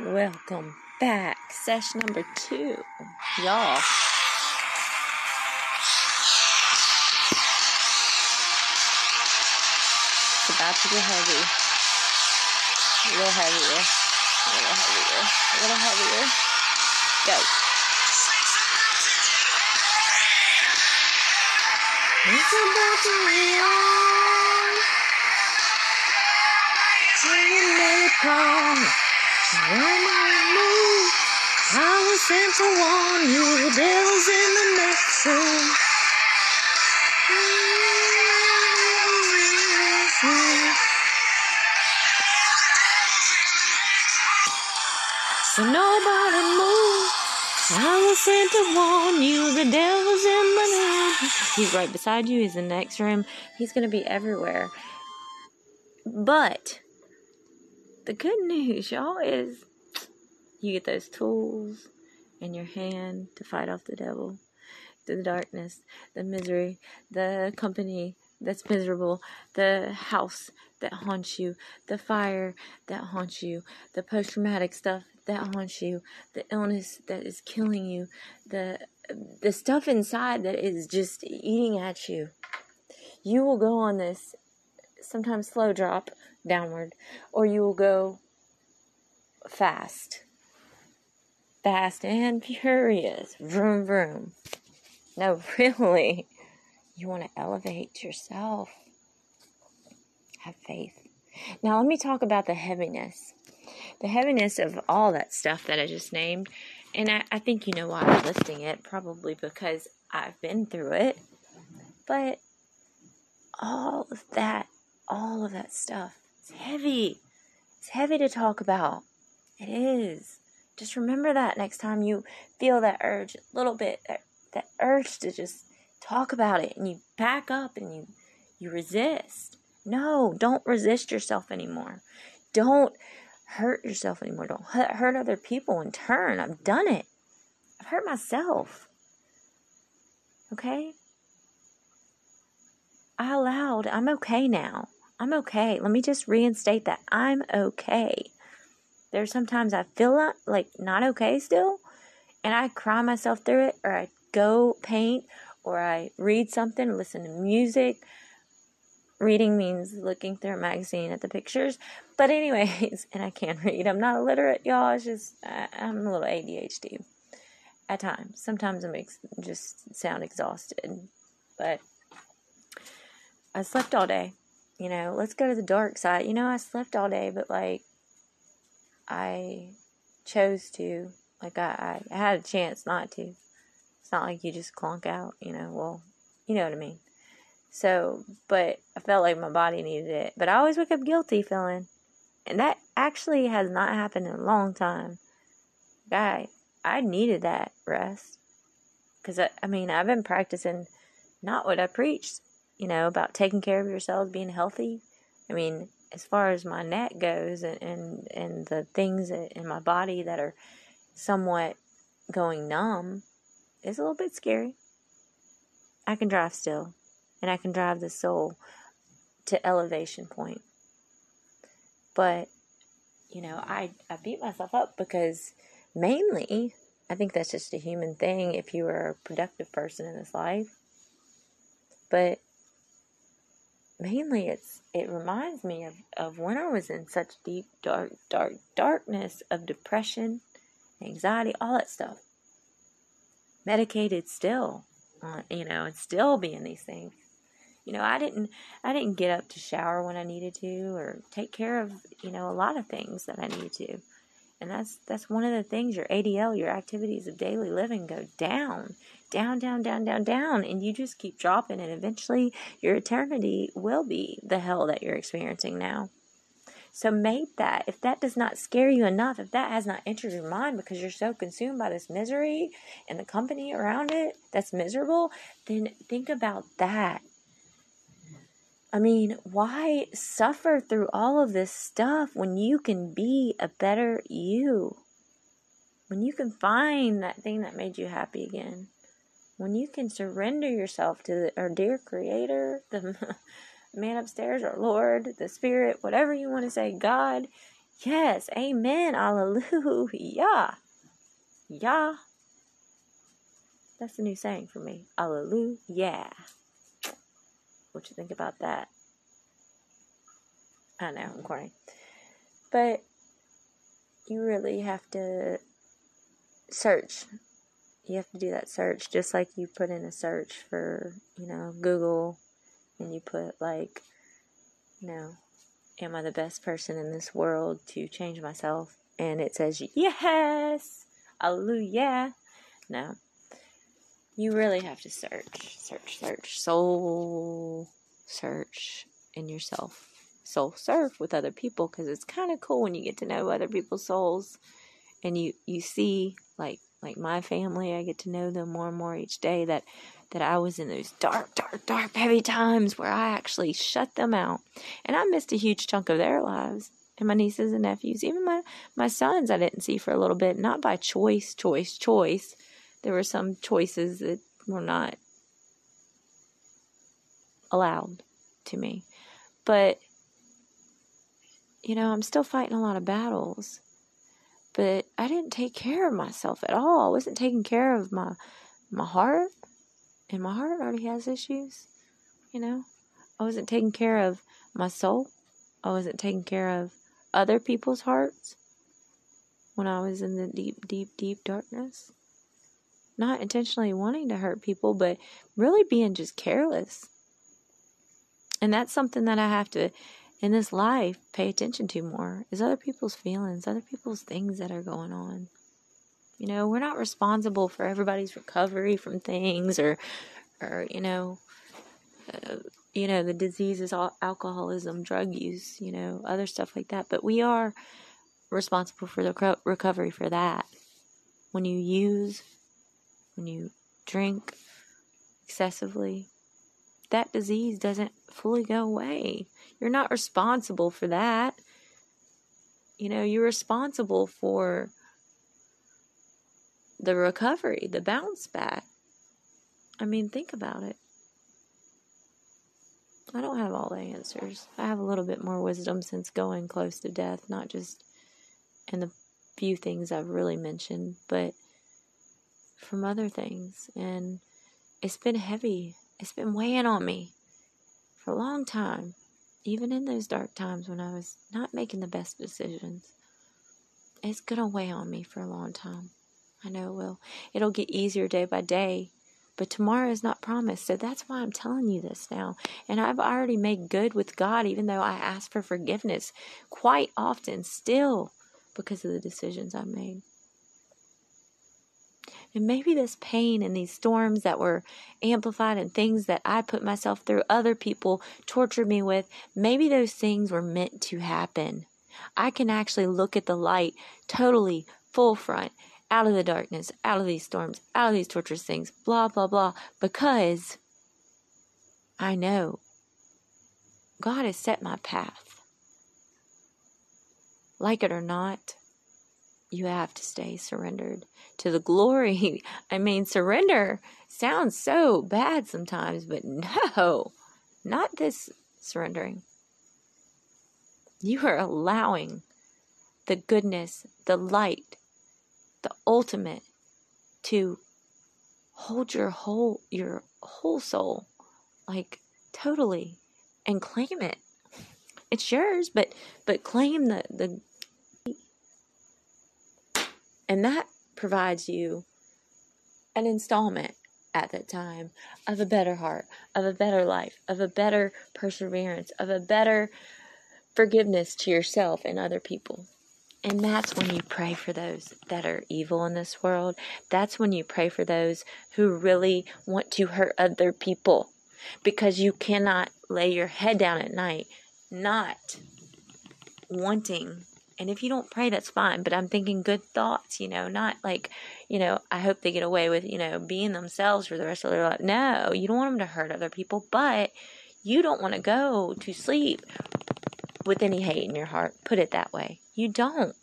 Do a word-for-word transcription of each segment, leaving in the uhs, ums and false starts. Welcome back, session number two, y'all. It's about to get heavy. A little heavier. A little heavier. A little heavier. Go. It's about to be on. When you make it. When I move, I was sent to warn you, the devil's in the next room. So nobody move, I was sent to warn you, the devil's in the next room. He's right beside you, he's in the next room, he's going to be everywhere. But the good news, y'all, is you get those tools in your hand to fight off the devil, the darkness, the misery, the company that's miserable, the house that haunts you, the fire that haunts you, the post-traumatic stuff that haunts you, the illness that is killing you, the the stuff inside that is just eating at you. You will go on this sometimes slow drop downward, or you will go fast, fast and furious, vroom vroom. No, really, you want to elevate yourself. Have faith. Now let me talk about the heaviness, the heaviness of all that stuff that I just named, and I, I think you know why I'm listing it, probably because I've been through it, but all of that All of that stuff. It's heavy. It's heavy to talk about. It is. Just remember that next time you feel that urge, a little bit, that, that urge to just talk about it, and you back up and you, you resist. No, don't resist yourself anymore. Don't hurt yourself anymore. Don't hurt other people in turn. I've done it. I've hurt myself. Okay? I allowed. I'm okay now. I'm okay. Let me just reinstate that. I'm okay. There's sometimes I feel like not okay still, and I cry myself through it, or I go paint, or I read something, listen to music. Reading means looking through a magazine at the pictures. But anyways, and I can read. I'm not illiterate, y'all. It's just, I, I'm a little A D H D at times. Sometimes I makes just sound exhausted. But I slept all day. You know, let's go to the dark side. You know, I slept all day, but, like, I chose to. Like, I, I had a chance not to. It's not like you just clunk out, you know. Well, you know what I mean. So, but I felt like my body needed it. But I always wake up guilty feeling. And that actually has not happened in a long time. Guy, I, I needed that rest. Because, I, I mean, I've been practicing not what I preached. You know, about taking care of yourselves, being healthy. I mean, as far as my neck goes and, and, and the things in my body that are somewhat going numb, it's a little bit scary. I can drive still, and I can drive the soul to elevation point. But, you know, I, I beat myself up because mainly, I think that's just a human thing if you are a productive person in this life. But mainly, it's it reminds me of, of when I was in such deep, dark, dark, darkness of depression, anxiety, all that stuff. Medicated still, uh, you know, and still being these things. You know, I didn't, I didn't get up to shower when I needed to, or take care of, you know, a lot of things that I needed to. And that's that's one of the things, your A D L, your activities of daily living go down, down, down, down, down, down. And you just keep dropping, and eventually your eternity will be the hell that you're experiencing now. So make that, if that does not scare you enough, if that has not entered your mind because you're so consumed by this misery and the company around it that's miserable, then think about that. I mean, why suffer through all of this stuff when you can be a better you? When you can find that thing that made you happy again? When you can surrender yourself to the, our dear Creator, the man upstairs, our Lord, the Spirit, whatever you want to say, God, Yes, amen, hallelujah. Yeah. That's the new saying for me. Hallelujah. What you think about that? I know, I'm corny. But you really have to search. You have to do that search, just like you put in a search for, you know, Google, and you put, like, you know, am I the best person in this world to change myself? And it says, yes, hallelujah. No, you really have to search, search, search, soul search in yourself. Soul surf with other people, because it's kind of cool when you get to know other people's souls, and you you see, like like my family, I get to know them more and more each day, that that I was in those dark dark dark heavy times where I actually shut them out, and I missed a huge chunk of their lives, and my nieces and nephews, even my my sons I didn't see for a little bit, not by choice choice choice. There were some choices that were not allowed to me, but you know, I'm still fighting a lot of battles, but I didn't take care of myself at all. I wasn't taking care of my, my heart, and my heart already has issues, you know. I wasn't taking care of my soul. I wasn't taking care of other people's hearts when I was in the deep, deep, deep darkness. Not intentionally wanting to hurt people, but really being just careless. And that's something that I have to, in this life, pay attention to more, is other people's feelings, other people's things that are going on. You know, we're not responsible for everybody's recovery from things, or, or you know, uh, you know, the diseases, alcoholism, drug use, you know, other stuff like that. But we are responsible for the rec- recovery for that. When you use, when you drink excessively, that disease doesn't fully go away. You're not responsible for that. You know, you're responsible for the recovery, the bounce back. I mean, think about it. I don't have all the answers. I have a little bit more wisdom since going close to death, not just in the few things I've really mentioned, but from other things. And it's been heavy. It's been weighing on me for a long time, even in those dark times when I was not making the best decisions. It's going to weigh on me for a long time. I know it will. It'll get easier day by day, but tomorrow is not promised. So that's why I'm telling you this now. And I've already made good with God, even though I ask for forgiveness quite often still because of the decisions I made. And maybe this pain and these storms that were amplified and things that I put myself through, other people tortured me with, maybe those things were meant to happen. I can actually look at the light totally full front, out of the darkness, out of these storms, out of these torturous things, blah, blah, blah, because I know God has set my path. Like it or not, you have to stay surrendered to the glory. I mean, surrender sounds so bad sometimes, but no, not this surrendering. You are allowing the goodness, the light, the ultimate to hold your whole, your whole soul, like totally, and claim it. It's yours, but, but claim the, the, and that provides you an installment at that time of a better heart, of a better life, of a better perseverance, of a better forgiveness to yourself and other people. And that's when you pray for those that are evil in this world. That's when you pray for those who really want to hurt other people, because you cannot lay your head down at night not wanting. And if you don't pray, that's fine. But I'm thinking good thoughts, you know, not like, you know, I hope they get away with, you know, being themselves for the rest of their life. No, you don't want them to hurt other people, but you don't want to go to sleep with any hate in your heart. Put it that way. You don't.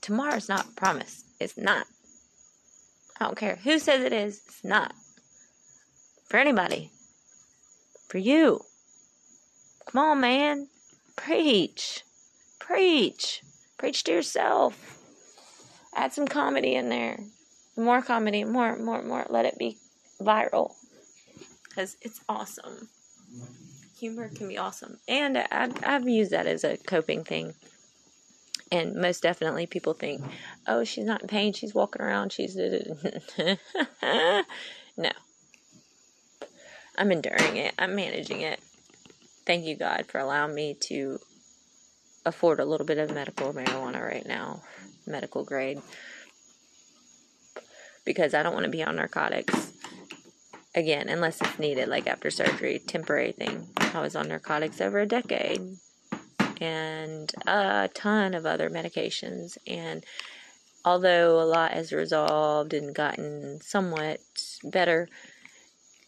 Tomorrow's not promised. It's not. I don't care who says it is. It's not. For anybody. For you. Come on, man. Preach. Preach. Preach to yourself. Add some comedy in there. More comedy. More, more, more. Let it be viral. Because it's awesome. Humor can be awesome. And I've, I've used that as a coping thing. And most definitely people think, oh, she's not in pain. She's walking around. She's... No. I'm enduring it. I'm managing it. Thank you, God, for allowing me to afford a little bit of medical marijuana right now. Medical grade. Because I don't want to be on narcotics. Again, unless it's needed, like after surgery. Temporary thing. I was on narcotics over a decade. And a ton of other medications. And although a lot has resolved and gotten somewhat better,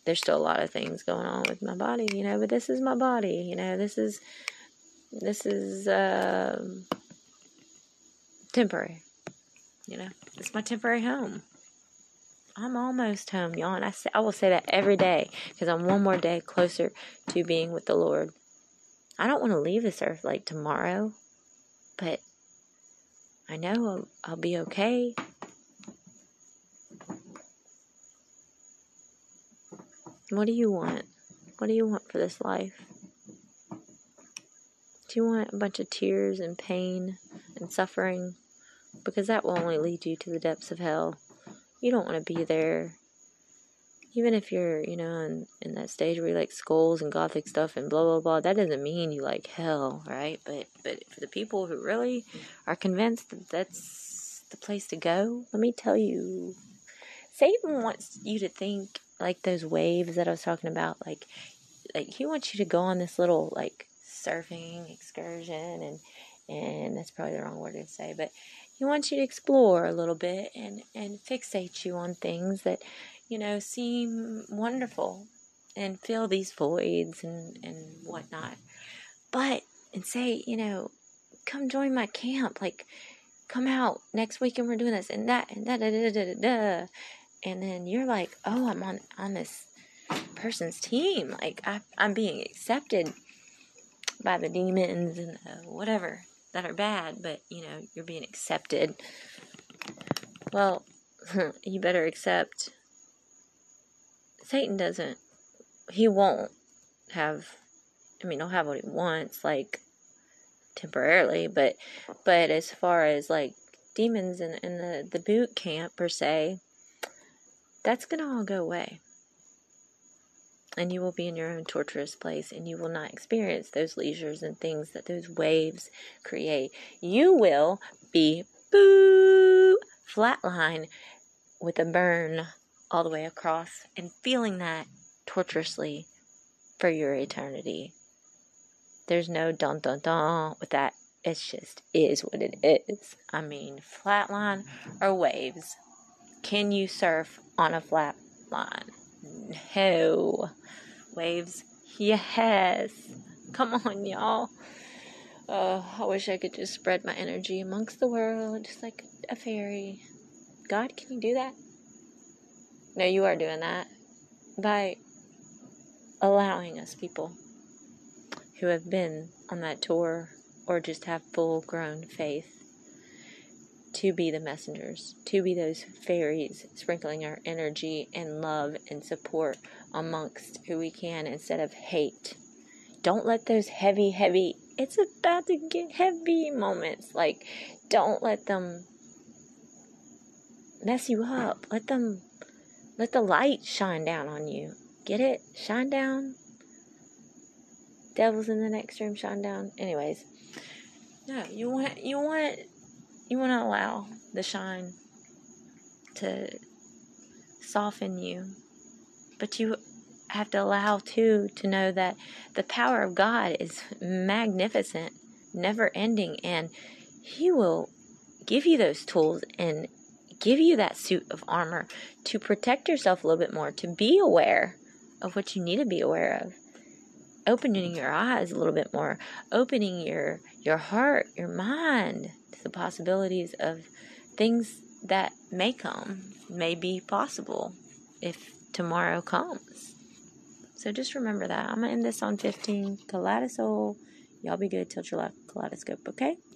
there's still a lot of things going on with my body, you know. But this is my body, you know. This is, this is uh, temporary, you know. It's my temporary home. I'm almost home, y'all. And I, say, I will say that every day because I'm one more day closer to being with the Lord. I don't want to leave this earth like tomorrow, but I know I'll, I'll be okay. What do you want? What do you want for this life? Do you want a bunch of tears and pain and suffering? Because that will only lead you to the depths of hell. You don't want to be there. Even if you're, you know, in, in that stage where you like skulls and gothic stuff and blah, blah, blah, that doesn't mean you like hell, right? But but for the people who really are convinced that that's the place to go, let me tell you, Satan wants you to think like those waves that I was talking about. Like, like he wants you to go on this little, like, surfing excursion and, and that's probably the wrong word to say, but he wants you to explore a little bit and, and fixate you on things that, you know, seem wonderful and fill these voids and, and whatnot. But, and say, you know, come join my camp. Like, come out next week and we're doing this and that and da da da da da da. And then you're like, oh, I'm on, on this person's team. Like, I, I'm being accepted by the demons and the whatever that are bad. But, you know, you're being accepted. Well, you better accept... Satan doesn't, he won't have, I mean, he'll have what he wants, like, temporarily, but, but as far as, like, demons in, in the, the boot camp, per se, that's gonna all go away. And you will be in your own torturous place, and you will not experience those leisures and things that those waves create. You will be, boo, flatline with a burn all the way across, and feeling that torturously for your eternity. There's no dun dun dun with that. It just is what it is. I mean, flatline or waves. Can you surf on a flat line? No. Waves? Yes. Come on, y'all. Oh, I wish I could just spread my energy amongst the world, just like a fairy. God, can you do that? No, you are doing that by allowing us people who have been on that tour or just have full-grown faith to be the messengers, to be those fairies sprinkling our energy and love and support amongst who we can instead of hate. Don't let those heavy, heavy, it's about to get heavy moments, like, don't let them mess you up. Let them... Let the light shine down on you. Get it? Shine down. Devil's in the next room, shine down. Anyways. No, you want you want you want to allow the shine to soften you. But you have to allow too to know that the power of God is magnificent, never ending, and He will give you those tools and give you that suit of armor to protect yourself a little bit more, to be aware of what you need to be aware of, opening your eyes a little bit more, opening your your heart, your mind to the possibilities of things that may come, may be possible if tomorrow comes. So just remember that. I'm going to end this on fifteen Kaleidoscope. Y'all be good till July Kaleidoscope, okay?